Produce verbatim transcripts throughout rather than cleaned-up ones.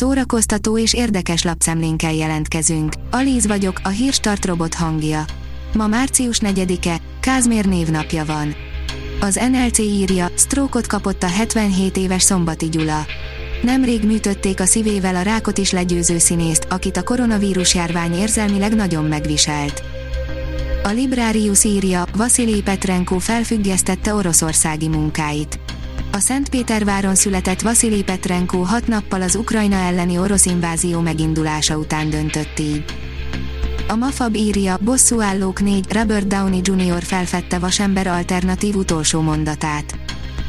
szórakoztató és érdekes lapszemlénkkel jelentkezünk. Alíz vagyok, a Hírstart robot hangja. Ma március negyedike, Kázmér névnapja van. Az en el cé írja, sztrókot kapott a hetvenhét éves Szombathy Gyula. Nemrég műtötték a szívével a rákot is legyőző színészt, akit a koronavírus járvány érzelmileg nagyon megviselt. A Librarius írja, Vaszili Petrenkó felfüggesztette oroszországi munkáit. A Szentpéterváron született Vaszili Petrenkó hat nappal az Ukrajna elleni orosz invázió megindulása után döntött így. A Mafab írja, bosszúállók négy, Robert Downey junior felfedte Vasember alternatív utolsó mondatát.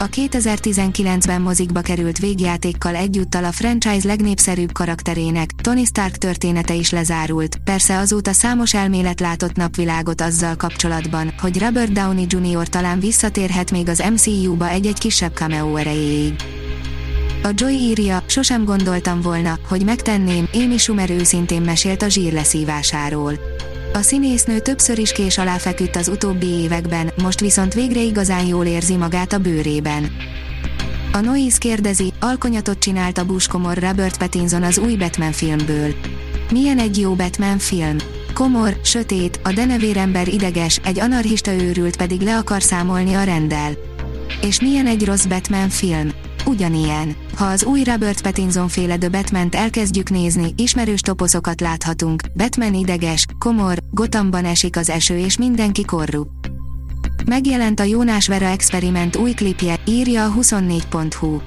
A kétezer-tizenkilencben mozikba került végjátékkal egyúttal a franchise legnépszerűbb karakterének, Tony Stark története is lezárult, persze azóta számos elmélet látott napvilágot azzal kapcsolatban, hogy Robert Downey junior talán visszatérhet még az em cé u-ba egy-egy kisebb cameo erejéig. A Joy írja, sosem gondoltam volna, hogy megtenném, Amy Schumer őszintén mesélt a zsírleszívásáról. A színésznő többször is kés alá feküdt az utóbbi években, most viszont végre igazán jól érzi magát a bőrében. A Noize kérdezi, alkonyatot csinált a búskomor Robert Pattinson az új Batman filmből. Milyen egy jó Batman film? Komor, sötét, a denevérember ideges, egy anarchista őrült pedig le akar számolni a renddel. És milyen egy rossz Batman film? Ugyanilyen. Ha az új Robert Pattinson féle The Batman-t elkezdjük nézni, ismerős toposzokat láthatunk, Batman ideges, komor, Gothamban esik az eső és mindenki korrupt. Megjelent a Jonas Vera Experiment új klipje, írja a huszonnégy pont hú.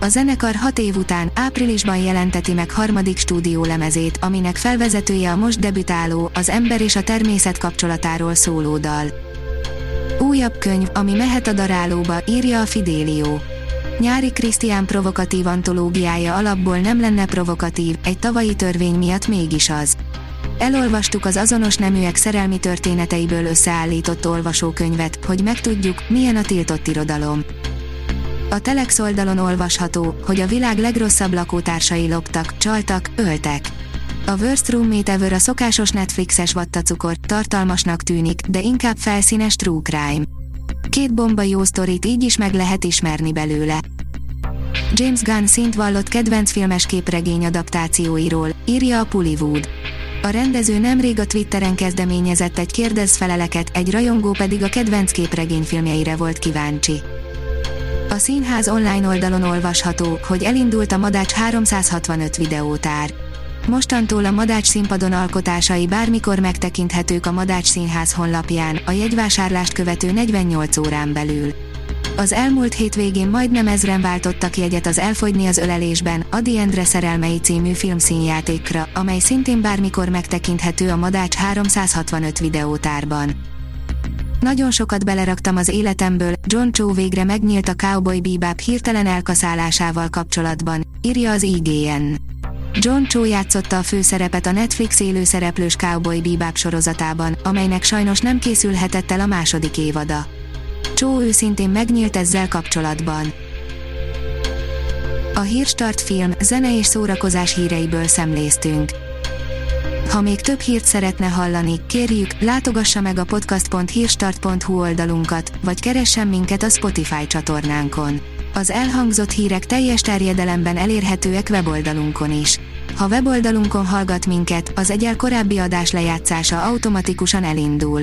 A zenekar hat év után, áprilisban jelenteti meg harmadik stúdiólemezét, aminek felvezetője a most debütáló, az ember és a természet kapcsolatáról szóló dal. Újabb könyv, ami mehet a darálóba, írja a Fidelio. Nyári Krisztián provokatív antológiája alapból nem lenne provokatív, egy tavalyi törvény miatt mégis az. Elolvastuk az azonos neműek szerelmi történeteiből összeállított olvasókönyvet, hogy megtudjuk, milyen a tiltott irodalom. A Telex oldalon olvasható, hogy a világ legrosszabb lakótársai loptak, csaltak, öltek. A Worst Room Mate Ever a szokásos Netflixes vattacukor, tartalmasnak tűnik, de inkább felszínes true crime. Két bomba jó sztorit így is meg lehet ismerni belőle. James Gunn szint vallott kedvenc filmes képregény adaptációiról, írja a Pullywood. A rendező nemrég a Twitteren kezdeményezett egy kérdezfeleleket, egy rajongó pedig a kedvenc képregényfilmjeire volt kíváncsi. A színház online oldalon olvasható, hogy elindult a Madách háromszázhatvanöt videótár. Mostantól a Madách színpadon alkotásai bármikor megtekinthetők a Madách Színház honlapján, a jegyvásárlást követő negyvennyolc órán belül. Az elmúlt hétvégén majdnem ezren váltottak jegyet az Elfogyni az ölelésben, Ady Endre szerelmei című filmszínjátékra, amely szintén bármikor megtekinthető a Madách háromszázhatvanöt videótárban. Nagyon sokat beleraktam az életemből, John Cho végre megnyílt a Cowboy Bebop hirtelen elkaszálásával kapcsolatban, írja az i gé en. John Cho játszotta a főszerepet a Netflix élőszereplős Cowboy Bebop sorozatában, amelynek sajnos nem készülhetett el a második évada. Cho őszintén megnyílt ezzel kapcsolatban. A Hírstart film, zene és szórakozás híreiből szemléztünk. Ha még több hírt szeretne hallani, kérjük, látogassa meg a podcast pont hírstart pont hú oldalunkat, vagy keressen minket a Spotify csatornánkon. Az elhangzott hírek teljes terjedelemben elérhetőek weboldalunkon is. Ha weboldalunkon hallgat minket, az egyel korábbi adás lejátszása automatikusan elindul.